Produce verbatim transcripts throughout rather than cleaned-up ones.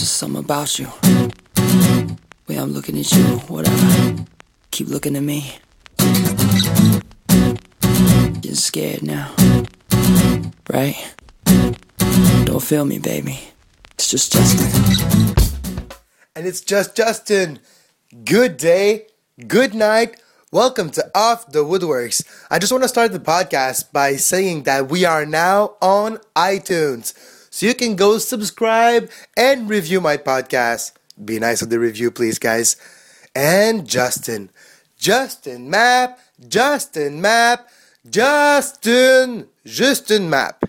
Just something about you. Way I'm looking at you, whatever. Keep looking at me. Getting scared now, right? Don't feel me, baby. It's just Justin. And it's just Justin. Good day, good night. Welcome to Off the Woodworkx. I just want to start the podcast by saying that we are now on iTunes. So you can go subscribe and review my podcast. Be nice with the review, please, guys. And Justin. Justin Mapp. Justin Mapp. Justin. Justin Mapp.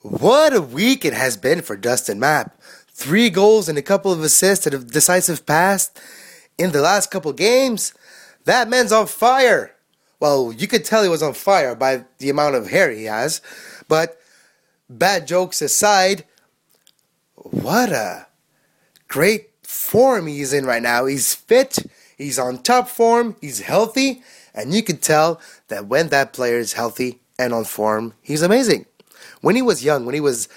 What a week it has been for Justin Mapp. Three goals and a couple of assists and a decisive pass in the last couple games. That man's on fire. Well, you could tell he was on fire by the amount of hair he has. But bad jokes aside, what a great form he's in right now. He's fit, he's on top form, he's healthy. And you could tell that when that player is healthy and on form, he's amazing. When he was young, when he was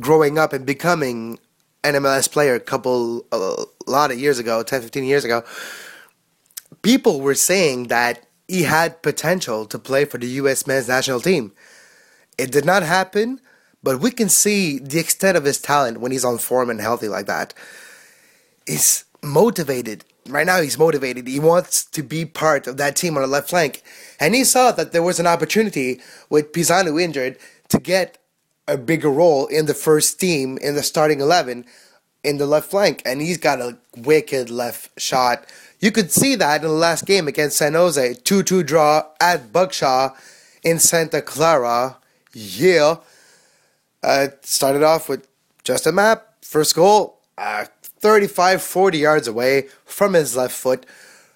growing up and becoming an M L S player a couple, a lot of years ago, ten, fifteen years ago, people were saying that he had potential to play for the U S men's national team. It did not happen, but we can see the extent of his talent when he's on form and healthy like that. He's motivated. Right now he's motivated. He wants to be part of that team on the left flank. And he saw that there was an opportunity with Pisano injured to get a bigger role in the first team, in the starting eleven, in the left flank. And he's got a wicked left shot. You could see that in the last game against San Jose. two two draw at Bugshaw in Santa Clara. Yeah. Uh, started off with Justin Mapp. First goal, uh, thirty-five, forty yards away from his left foot.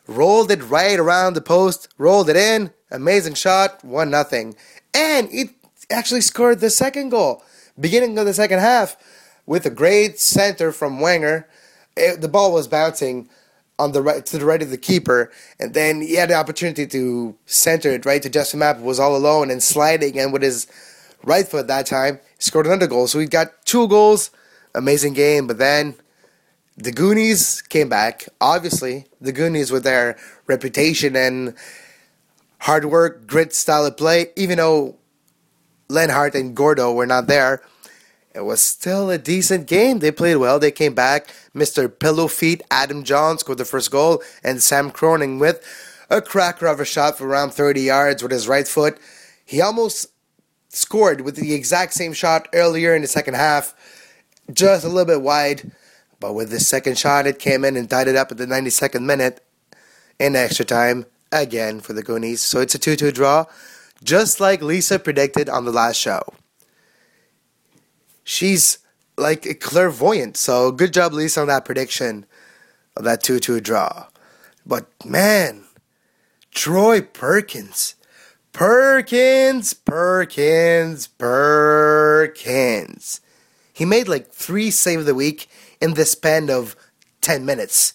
Rolled it right around the post. Rolled it in. Amazing shot. one nothing. And it actually scored the second goal. Beginning of the second half with a great center from Wenger. It, the ball was bouncing on the right, to the right of the keeper, and then he had the opportunity to center it right to Justin Mapp, was all alone and sliding, and with his right foot that time, scored another goal. So we got two goals, amazing game, but then the Goonies came back. Obviously, the Goonies with their reputation and hard work, grit style of play, even though Lenhart and Gordo were not there, it was still a decent game. They played well. They came back. Mister Pillow Feet, Adam John, scored the first goal. And Sam Croning with a cracker of a shot for around thirty yards with his right foot. He almost scored with the exact same shot earlier in the second half. Just a little bit wide. But with the second shot, it came in and tied it up at the ninety-second minute in extra time again for the Goonies. So it's a two two draw, just like Lisa predicted on the last show. She's like a clairvoyant, so good job, Lisa, on that prediction of that two two draw. But man, Troy Perkins. Perkins, Perkins, Perkins. He made like three saves of the week in the span of ten minutes.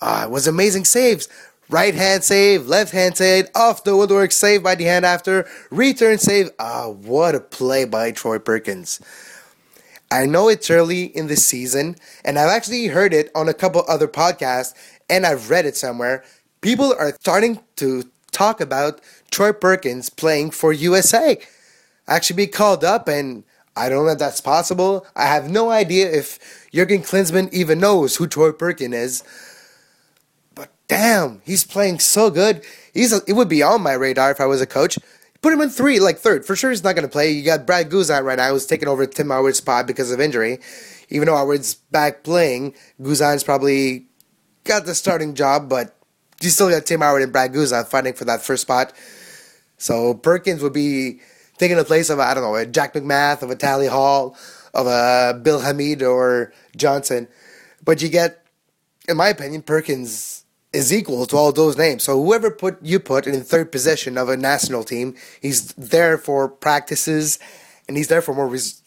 Uh, it was amazing saves. Right-hand save, left-hand save, off the woodwork save by the hand after, return save. Ah, uh, what a play by Troy Perkins. I know it's early in the season, and I've actually heard it on a couple other podcasts, and I've read it somewhere. People are starting to talk about Troy Perkins playing for U S A. Actually be called up, and I don't know if that's possible. I have no idea if Jurgen Klinsmann even knows who Troy Perkins is. But damn, he's playing so good. He's a, it would be on my radar if I was a coach. Put him in three, like third. For sure he's not going to play. You got Brad Guzan right now who's taking over Tim Howard's spot because of injury. Even though Howard's back playing, Guzan's probably got the starting job, but you still got Tim Howard and Brad Guzan fighting for that first spot. So Perkins would be taking the place of, I don't know, a Jack McMath, of a Tally Hall, of a Bill Hamid or Johnson. But you get, in my opinion, Perkins is equal to all those names. So whoever put you put in third position of a national team, he's there for practices, and he's there for more res-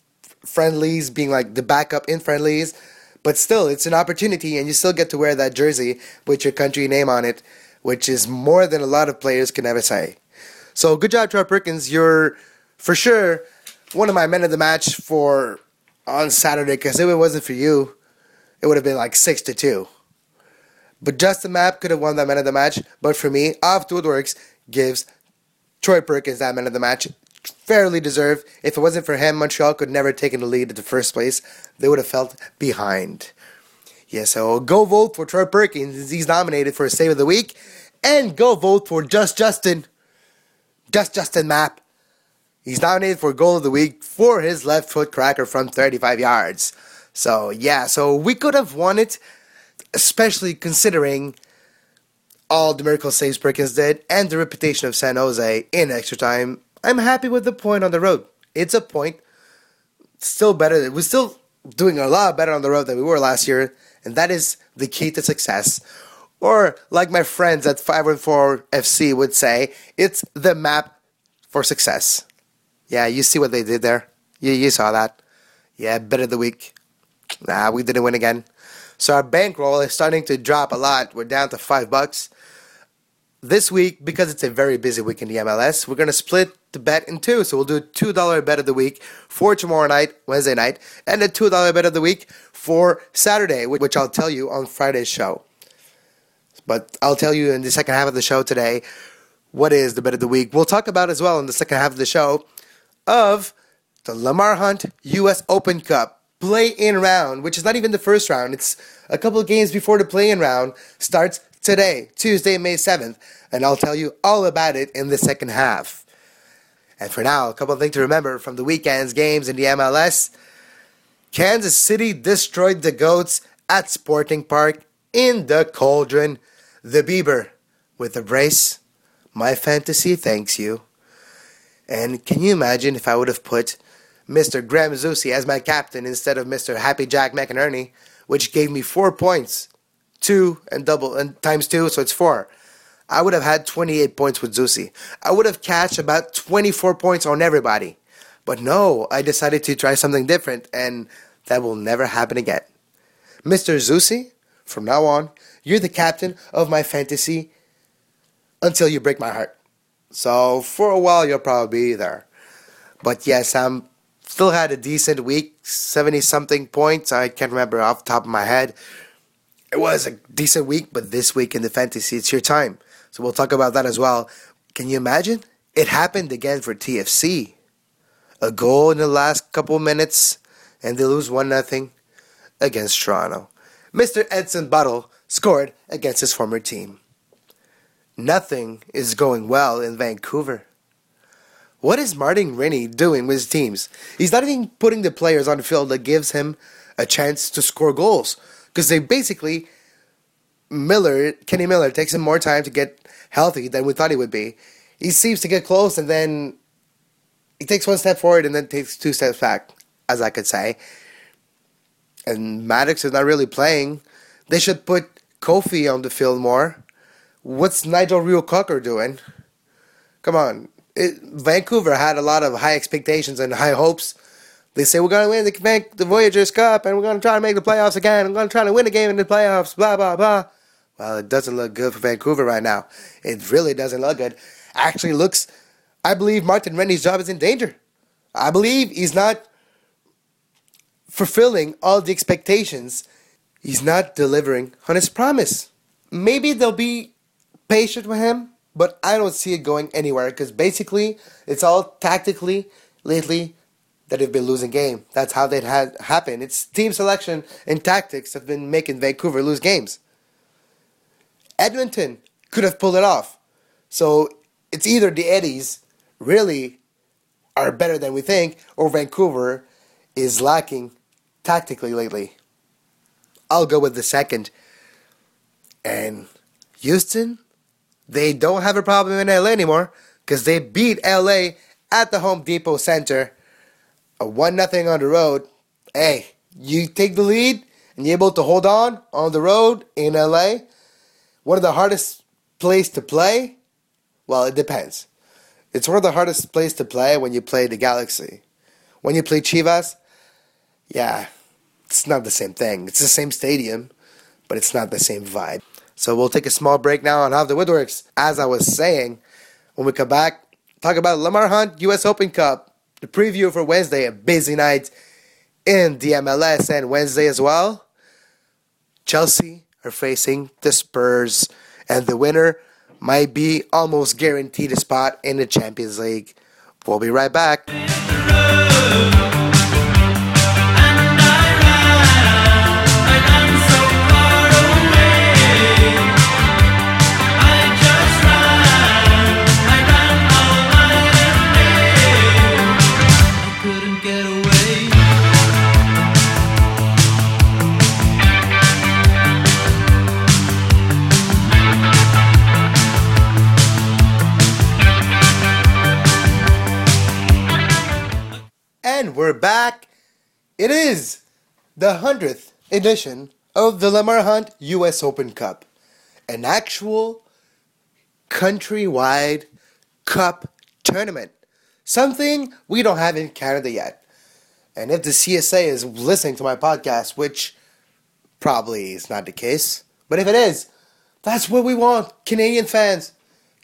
friendlies, being like the backup in friendlies. But still, it's an opportunity, and you still get to wear that jersey with your country name on it, which is more than a lot of players can ever say. So good job, Troy Perkins. You're, for sure, one of my men of the match for on Saturday, because if it wasn't for you, it would have been like six to two. But Justin Mapp could have won that man of the match. But for me, Off the Woodworkx gives Troy Perkins that man of the match. Fairly deserved. If it wasn't for him, Montreal could never have taken the lead in the first place. They would have felt behind. Yeah, so go vote for Troy Perkins. He's nominated for a Save of the Week. And go vote for Just Justin. Just Justin Mapp. He's nominated for Goal of the Week for his left foot cracker from thirty-five yards. So, yeah, so we could have won it, especially considering all the miracle saves Perkins did and the reputation of San Jose in extra time. I'm happy with the point on the road. It's a point. Still better. We're still doing a lot better on the road than we were last year, and that is the key to success. Or, like my friends at five oh four F C would say, it's the map for success. Yeah, you see what they did there. You, you saw that. Yeah, bit of the week. Nah, we didn't win again. So our bankroll is starting to drop a lot. We're down to five bucks. This week, because it's a very busy week in the M L S, we're going to split the bet in two. So we'll do a two dollar bet of the week for tomorrow night, Wednesday night, and a two dollar bet of the week for Saturday, which I'll tell you on Friday's show. But I'll tell you in the second half of the show today what is the bet of the week. We'll talk about as well in the second half of the show of the Lamar Hunt U S Open Cup play-in round, which is not even the first round. It's a couple of games before the play-in round starts today, Tuesday, May seventh, and I'll tell you all about it in the second half. And for now, a couple of things to remember from the weekend's games in the M L S. Kansas City destroyed the Goats at Sporting Park in the Cauldron. The Bieber with a brace. My fantasy thanks you. And can you imagine if I would have put Mister Graham Zusi as my captain instead of Mister Happy Jack McInerney, which gave me four points, two and double and times two, so it's four. I would have had twenty-eight points with Zusi. I would have cashed about twenty-four points on everybody. But no, I decided to try something different, and that will never happen again. Mister Zusi, from now on, you're the captain of my fantasy until you break my heart. So for a while, you'll probably be there. But yes, I'm still had a decent week, seventy-something points. I can't remember off the top of my head. It was a decent week, but this week in the fantasy, it's your time. So we'll talk about that as well. Can you imagine? It happened again for T F C. A goal in the last couple minutes, and they lose one nothing against Toronto. Mister Edson Buttle scored against his former team. Nothing is going well in Vancouver. What is Martin Rennie doing with his teams? He's not even putting the players on the field that gives him a chance to score goals. Because they basically, Miller, Kenny Miller, takes him more time to get healthy than we thought he would be. He seems to get close and then he takes one step forward and then takes two steps back, as I could say. And Maddox is not really playing. They should put Kofi on the field more. What's Nigel Rio Cocker doing? Come on. It, Vancouver had a lot of high expectations and high hopes. They say, we're going to win the, the Voyagers Cup and we're going to try to make the playoffs again. I'm going to try to win a game in the playoffs, blah, blah, blah. Well, it doesn't look good for Vancouver right now. It really doesn't look good. Actually looks, I believe Martin Rennie's job is in danger. I believe he's not fulfilling all the expectations. He's not delivering on his promise. Maybe they'll be patient with him. But I don't see it going anywhere because basically it's all tactically lately that they've been losing game. That's how that had happened. It's team selection and tactics have been making Vancouver lose games. Edmonton could have pulled it off. So it's either the Eddies really are better than we think or Vancouver is lacking tactically lately. I'll go with the second. And Houston, they don't have a problem in L A anymore because they beat L A at the Home Depot Center. A one nothing on the road. Hey, you take the lead and you're able to hold on on the road in L A. One of the hardest places to play? Well, it depends. It's one of the hardest places to play when you play the Galaxy. When you play Chivas, yeah, it's not the same thing. It's the same stadium, but it's not the same vibe. So we'll take a small break now on Off the Woodworkx. As I was saying, when we come back, talk about Lamar Hunt U S Open Cup, the preview for Wednesday, a busy night in the M L S and Wednesday as well, Chelsea are facing the Spurs, and the winner might be almost guaranteed a spot in the Champions League. We'll be right back. And we're back. It is the hundredth edition of the Lamar Hunt U S Open Cup, an actual countrywide cup tournament, something we don't have in Canada yet. And if the C S A is listening to my podcast, which probably is not the case, but if it is, that's what we want. Canadian fans,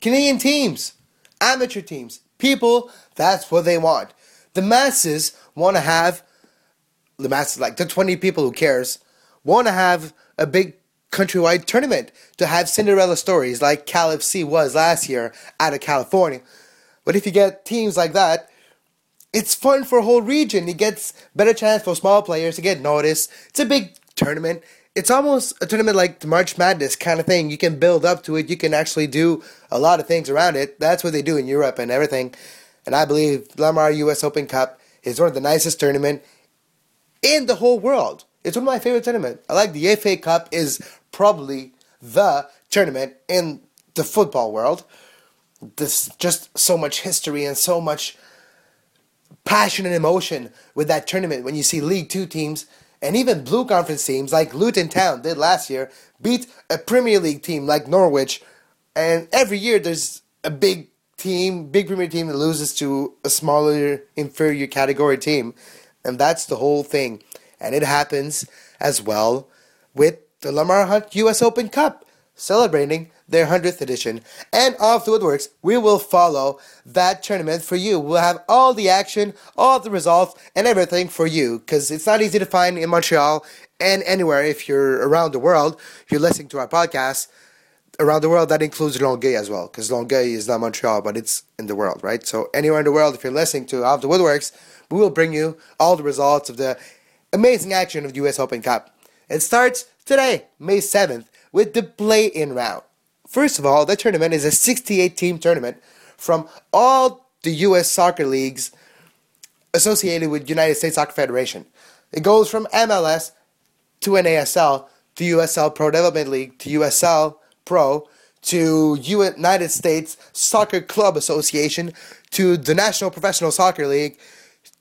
Canadian teams, amateur teams, people, that's what they want. The masses want to have, the masses, like the twenty people who cares, want to have a big countrywide tournament to have Cinderella stories like Cal F C was last year out of California. But if you get teams like that, it's fun for a whole region. It gets better chance for small players to get noticed. It's a big tournament. It's almost a tournament like the March Madness kind of thing. You can build up to it. You can actually do a lot of things around it. That's what they do in Europe and everything. And I believe Lamar U S Open Cup is one of the nicest tournaments in the whole world. It's one of my favorite tournaments. I like the F A Cup is probably the tournament in the football world. There's just so much history and so much passion and emotion with that tournament. When you see League Two teams and even Blue Conference teams like Luton Town did last year beat a Premier League team like Norwich. And every year there's a big team, big premier team that loses to a smaller, inferior category team. And that's the whole thing. And it happens as well with the Lamar Hunt U S Open Cup, celebrating their hundredth edition. And Off the Woodworkx, we will follow that tournament for you. We'll have all the action, all the results, and everything for you. Because it's not easy to find in Montreal and anywhere if you're around the world, if you're listening to our podcast. Around the world, that includes Longueuil as well, because Longueuil is not Montreal, but it's in the world, right? So anywhere in the world, if you're listening to Off the Woodworkx, we will bring you all the results of the amazing action of the U S Open Cup. It starts today, May seventh, with the play-in round. First of all, the tournament is a sixty-eight team tournament from all the U S soccer leagues associated with United States Soccer Federation. It goes from M L S to N A S L to U S L Pro Development League to U S L Pro to United States Soccer Club Association to the National Professional Soccer League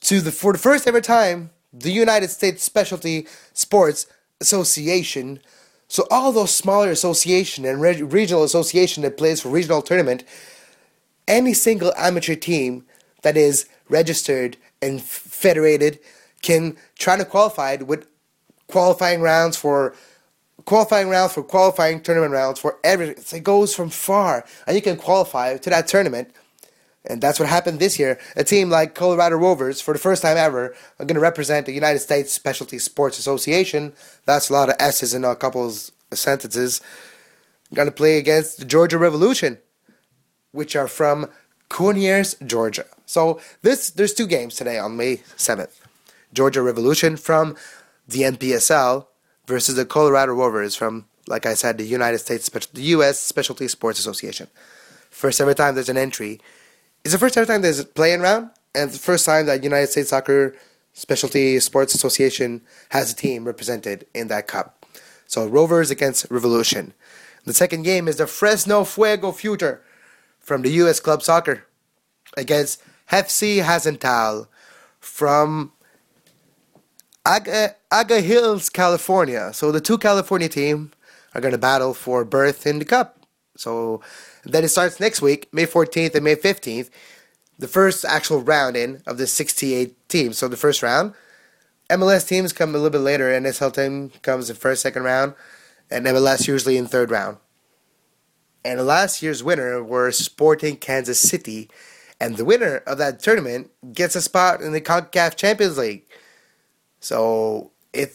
to the for the first ever time the United States Specialty Sports Association. So all those smaller association and re- regional association that plays for regional tournament, any single amateur team that is registered and federated can try to qualify with qualifying rounds for Qualifying rounds for qualifying tournament rounds for everything. It goes from far, and you can qualify to that tournament. And that's what happened this year. A team like Colorado Rovers, for the first time ever, are going to represent the United States Specialty Sports Association. That's a lot of S's in a couple of sentences. Going to play against the Georgia Revolution, which are from Conyers, Georgia. So this there's two games today on May seventh. Georgia Revolution from the N P S L versus the Colorado Rovers from, like I said, the United States, the U S Specialty Sports Association. First ever time there's an entry. It's the first ever time there's a play-in round, and the first time that United States Soccer Specialty Sports Association has a team represented in that cup. So Rovers against Revolution. The second game is the Fresno Fuego Future from the U S Club Soccer against F C Hazental from Aga, Aga Hills, California. So the two California teams are going to battle for berth in the cup. So then it starts next week, May fourteenth and May fifteenth, the first actual round in of the sixty-eight teams. So the first round, M L S teams come a little bit later, N S L team comes in first, second round, and M L S usually in third round. And last year's winner were Sporting Kansas City, and the winner of that tournament gets a spot in the CONCACAF Champions League. So it,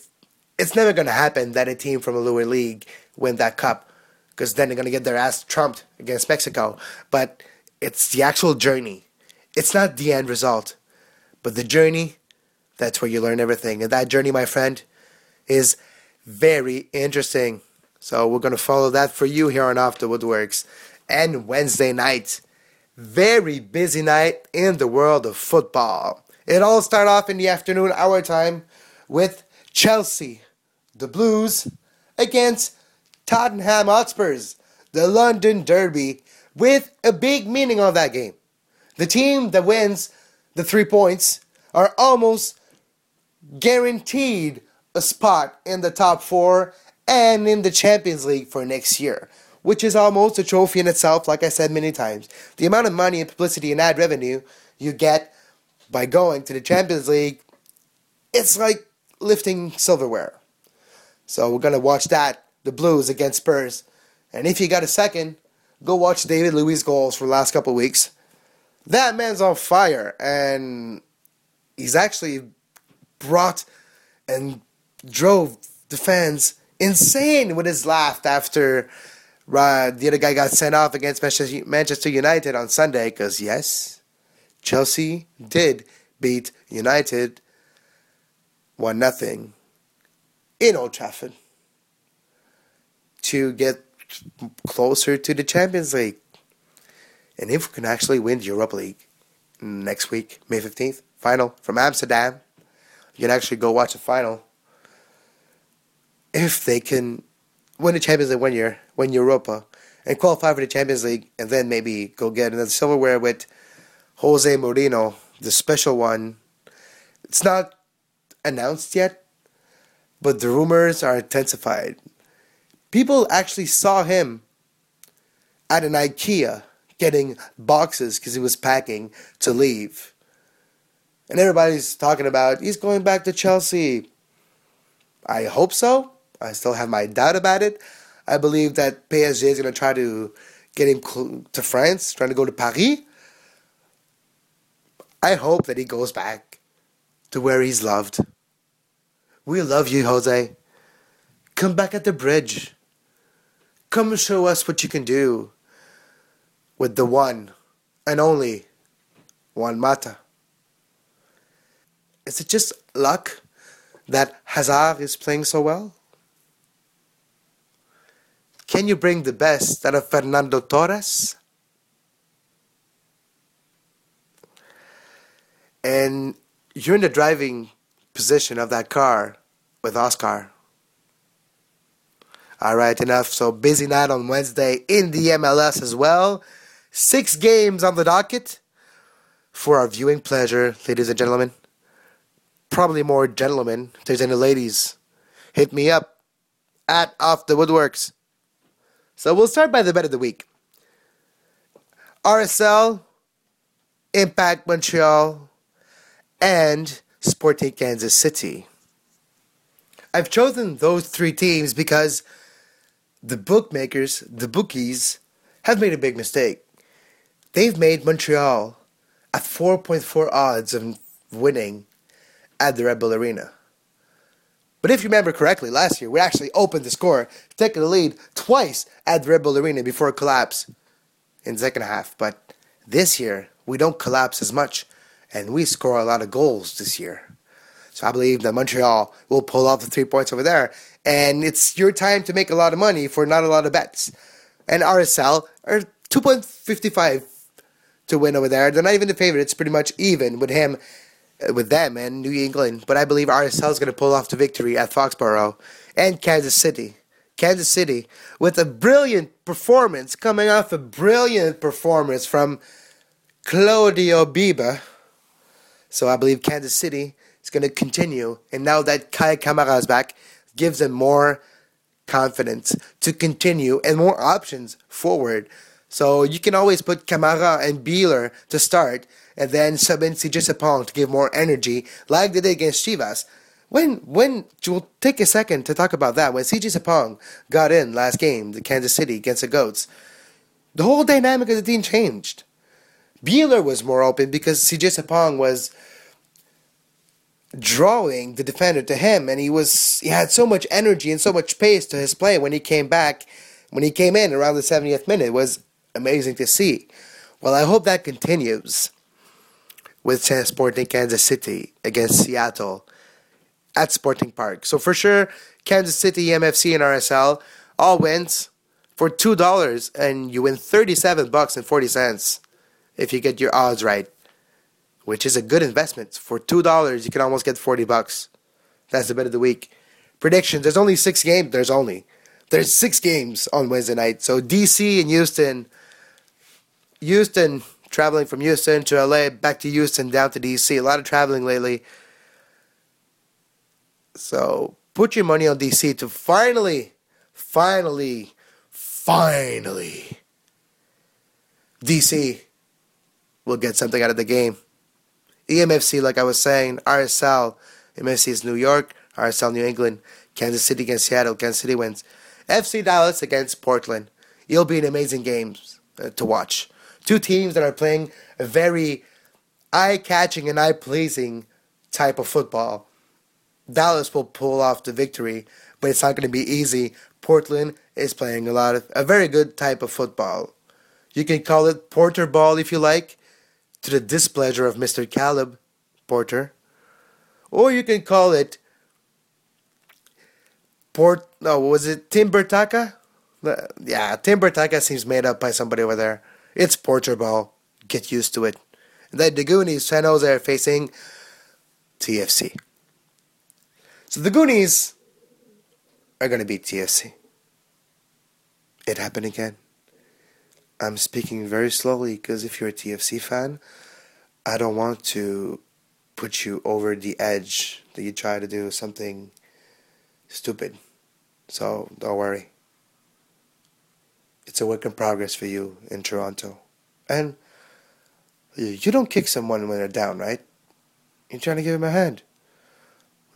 it's never going to happen that a team from a lower league win that cup, because then they're going to get their ass trumped against Mexico. But it's the actual journey. It's not the end result, but the journey, that's where you learn everything. And that journey, my friend, is very interesting. So we're going to follow that for you here on Off the Woodworkx. And Wednesday night, very busy night in the world of football. It all starts off in the afternoon, our time, with Chelsea, the Blues, against Tottenham Hotspurs, the London Derby, with a big meaning on that game. The team that wins the three points are almost guaranteed a spot in the top four and in the Champions League for next year, which is almost a trophy in itself, like I said many times. The amount of money and publicity and ad revenue you get by going to the Champions League, it's like lifting silverware. So we're going to watch that, the Blues against Spurs. And if you got a second, go watch David Luiz's goals for the last couple of weeks. That man's on fire, and he's actually brought and drove the fans insane with his laugh after uh, the other guy got sent off against Manchester United on Sunday, because yes, Chelsea did beat United one nothing in Old Trafford to get closer to the Champions League. And if we can actually win the Europa League next week, May fifteenth, final from Amsterdam, you can actually go watch the final. If they can win the Champions League one year, win Europa, and qualify for the Champions League, and then maybe go get another silverware with Jose Mourinho, the special one. It's not announced yet, but the rumors are intensified. People actually saw him at an IKEA getting boxes because he was packing to leave. And everybody's talking about, he's going back to Chelsea. I hope so. I still have my doubt about it. I believe that P S G is going to try to get him to France, trying to go to Paris. I hope that he goes back to where he's loved. We love you, Jose. Come back at the bridge. Come show us what you can do with the one and only Juan Mata. Is it just luck that Hazard is playing so well? Can you bring the best out of Fernando Torres? And you're in the driving position of that car with Oscar. All right, enough. So busy night on Wednesday in the M L S as well. Six games on the docket for our viewing pleasure, ladies and gentlemen. Probably more gentlemen. If there's any ladies, hit me up at Off the Woodworkx. So we'll start by the bet of the week. R S L, Impact Montreal, and Sporting Kansas City. I've chosen those three teams because the bookmakers, the bookies, have made a big mistake. They've made Montreal at four point four odds of winning at the Red Bull Arena. But if you remember correctly, last year we actually opened the score, taking the lead twice at the Red Bull Arena before a collapse in the second half. But this year we don't collapse as much, and we score a lot of goals this year. So I believe that Montreal will pull off the three points over there. And it's your time to make a lot of money for not a lot of bets. And R S L are two point five five to win over there. They're not even the favorite. It's pretty much even with him, with them and New England. But I believe R S L is going to pull off the victory at Foxborough. And Kansas City. Kansas City with a brilliant performance, coming off a brilliant performance from Claudio Biba. So I believe Kansas City is going to continue. And now that Kai Kamara is back, gives them more confidence to continue and more options forward. So you can always put Kamara and Beeler to start and then sub in C J Sapong to give more energy, like they did against Chivas. When, when, we'll take a second to talk about that. When C J Sapong got in last game, the Kansas City against the Goats, the whole dynamic of the team changed. Beeler was more open because C J Sapong was drawing the defender to him, and he was he had so much energy and so much pace to his play when he came back, when he came in around the seventieth minute. It was amazing to see. Well, I hope that continues with Sporting Kansas City against Seattle at Sporting Park. So for sure, Kansas City, M F C, and R S L, all wins for two dollars, and you win thirty-seven bucks and forty cents if you get your odds right, which is a good investment. For two dollars, you can almost get forty bucks. That's the bet of the week. Predictions, there's only six games. There's only. There's six games on Wednesday night. So D C and Houston. Houston, traveling from Houston to L A, back to Houston, down to D C. A lot of traveling lately. So put your money on D C to finally, finally, finally, D C will get something out of the game. E M F C, like I was saying, R S L, M F C is New York, R S L New England, Kansas City against Seattle, Kansas City wins. F C Dallas against Portland. It'll be an amazing game uh, to watch. Two teams that are playing a very eye-catching and eye-pleasing type of football. Dallas will pull off the victory, but it's not going to be easy. Portland is playing a lot of a very good type of football. You can call it Porter Ball if you like, to the displeasure of Mister Caleb Porter. Or you can call it Port... No, was it Timbertaka? Yeah, Timbertaka seems made up by somebody over there. It's Porter Ball. Get used to it. And then the Goonies, San Jose, are facing T F C. So the Goonies are going to beat T F C. It happened again. I'm speaking very slowly because if you're a T F C fan, I don't want to put you over the edge that you try to do something stupid. So don't worry. It's a work in progress for you in Toronto. And you don't kick someone when they're down, right? You're trying to give them a hand.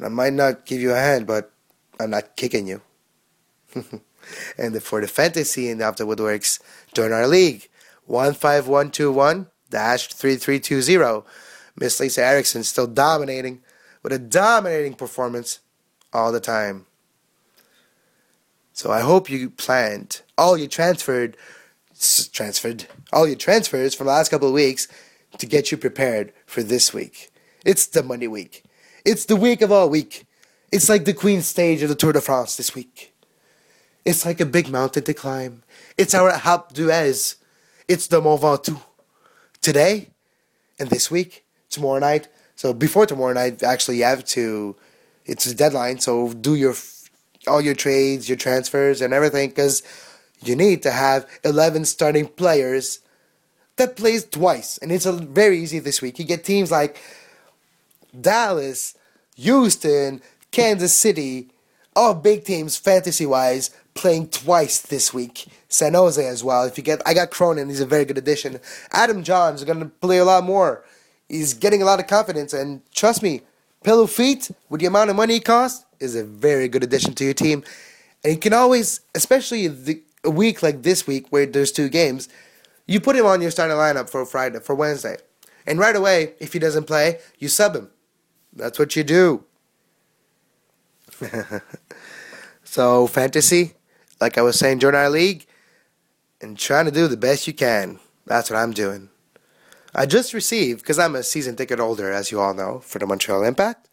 I might not give you a hand, but I'm not kicking you. And for the fantasy in the Off the Woodworkx, join our league, one five one two one dash three three two zero. Miss Lisa Erickson still dominating with a dominating performance all the time. So I hope you planned all your transferred, transferred, all your transfers from the last couple of weeks to get you prepared for this week. It's the Monday week. It's the week of all week. It's like the Queen's stage of the Tour de France this week. It's like a big mountain to climb. It's our Alpe d'Huez. It's the Mont Ventoux. Today, and this week, tomorrow night. So before tomorrow night, actually, you have to. It's a deadline. So do your all your trades, your transfers, and everything, because you need to have eleven starting players that plays twice, and it's a, very easy this week. You get teams like Dallas, Houston, Kansas City, all big teams fantasy-wise, playing twice this week. San Jose as well. If you get, I got Cronin. He's a very good addition. Adam John is going to play a lot more. He's getting a lot of confidence. And trust me, Pillow Feet, with the amount of money he costs, is a very good addition to your team. And you can always, especially the, a week like this week where there's two games, you put him on your starting lineup for Friday, for Wednesday. And right away, if he doesn't play, you sub him. That's what you do. So, fantasy, like I was saying, join our league and trying to do the best you can. That's what I'm doing. I just received, because I'm a season ticket holder, as you all know, for the Montreal Impact,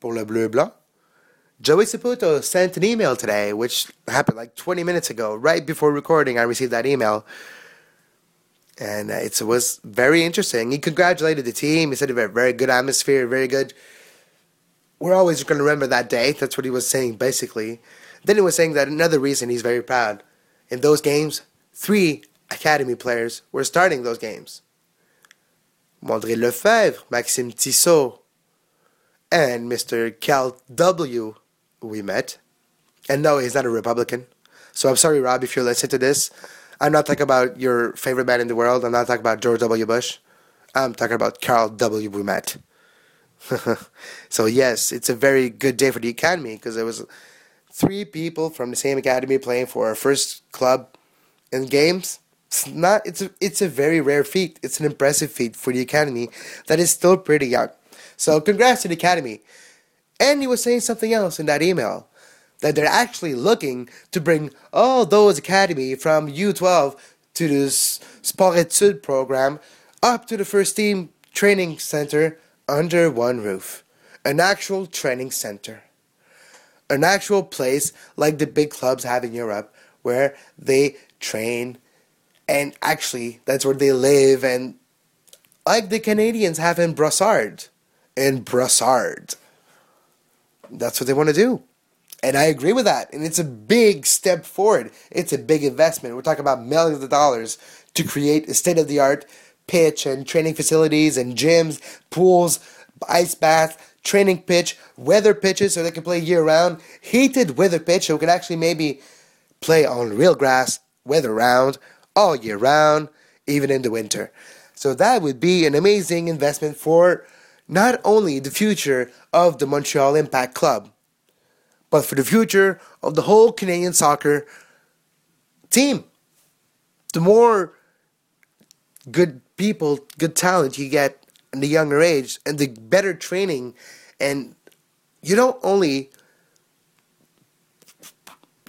pour le bleu et blanc. Joey Saputo sent an email today, which happened like twenty minutes ago. Right before recording, I received that email. And it was very interesting. He congratulated the team. He said it was a very good atmosphere, very good. We're always going to remember that day. That's what he was saying, basically. Then he was saying that another reason he's very proud. In those games, three academy players were starting those games. Mondré Lefebvre, Maxime Tissot, and Mister Carl W. we met. And no, he's not a Republican. So I'm sorry, Rob, if you're listening to this. I'm not talking about your favorite man in the world. I'm not talking about George W. Bush. I'm talking about Carl W. we met. So yes, it's a very good day for the academy because there was three people from the same academy playing for our first club in games. It's not. It's a, it's a very rare feat. It's an impressive feat for the academy that is still pretty young. So congrats to the academy. And he was saying something else in that email, that they're actually looking to bring all those academy from U twelve to the Sport Etudes program up to the first team training center under one roof. An actual training center. An actual place like the big clubs have in Europe where they train and actually that's where they live, and like the Canadians have in Brossard. In Brossard. That's what they want to do. And I agree with that. And it's a big step forward. It's a big investment. We're talking about millions of dollars to create a state-of-the-art pitch and training facilities and gyms, pools, ice bath, training pitch, weather pitches so they can play year-round, heated weather pitch so we can actually maybe play on real grass, weather-round, all year-round, even in the winter. So that would be an amazing investment for not only the future of the Montreal Impact Club, but for the future of the whole Canadian soccer team. The more good people, good talent you get in the younger age, and the better training, and you don't only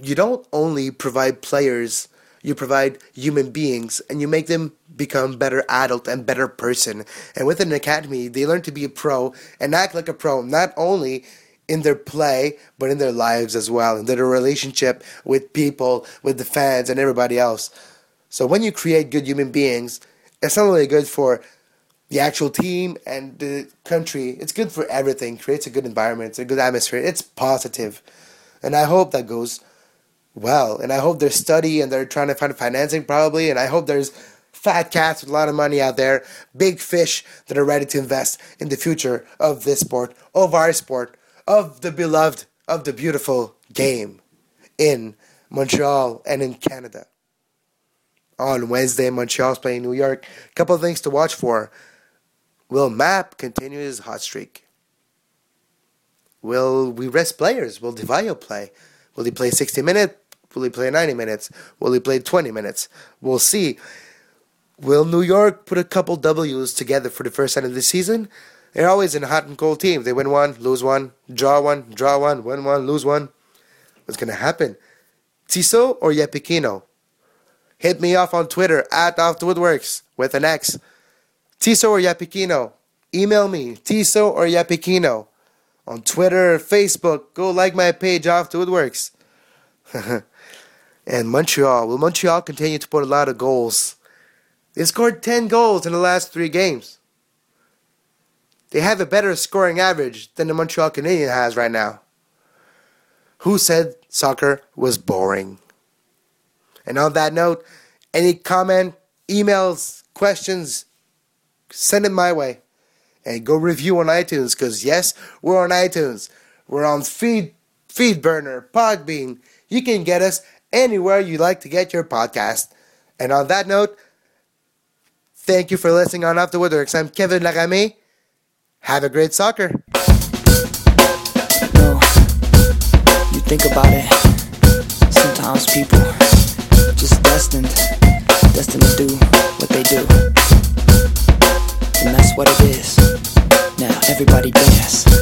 you don't only provide players, you provide human beings, and you make them become better adult and better person. And within an academy, they learn to be a pro and act like a pro, not only in their play, but in their lives as well, and their relationship with people, with the fans, and everybody else. So when you create good human beings, it's not only good for the actual team and the country, it's good for everything. It creates a good environment, it's a good atmosphere, it's positive. And I hope that goes well. And I hope they're study and they're trying to find financing probably, and I hope there's fat cats with a lot of money out there, big fish that are ready to invest in the future of this sport, of our sport, of the beloved, of the beautiful game in Montreal and in Canada. On Wednesday, Montreal's playing New York. A couple of things to watch for. Will Mapp continue his hot streak? Will we rest players? Will DeVayo play? Will he play sixty minutes? Will he play ninety minutes? Will he play twenty minutes? We'll see. Will New York put a couple W's together for the first time of the season? They're always in a hot and cold team. They win one, lose one, draw one, draw one, win one, lose one. What's going to happen? Tissot or Yepikino? Hit me off on Twitter, at Off the Woodworkx, with an X. Tissot or Yepikino? Email me, Tissot or Yepikino. On Twitter or Facebook, go like my page, Off the Woodworkx. And Montreal. Will Montreal continue to put a lot of goals? They scored ten goals in the last three games. They have a better scoring average than the Montreal Canadiens has right now. Who said soccer was boring? And on that note, any comment, emails, questions, send it my way. And go review on iTunes, because yes, we're on iTunes. We're on Feed, Feedburner, Podbean. You can get us anywhere you like to get your podcast. And on that note, thank you for listening on Off the Woodworkx. I'm Kevin Laramie. Have a great soccer. You know, you think about it, sometimes people just destined, destined to do what they do. And that's what it is. Now everybody dance.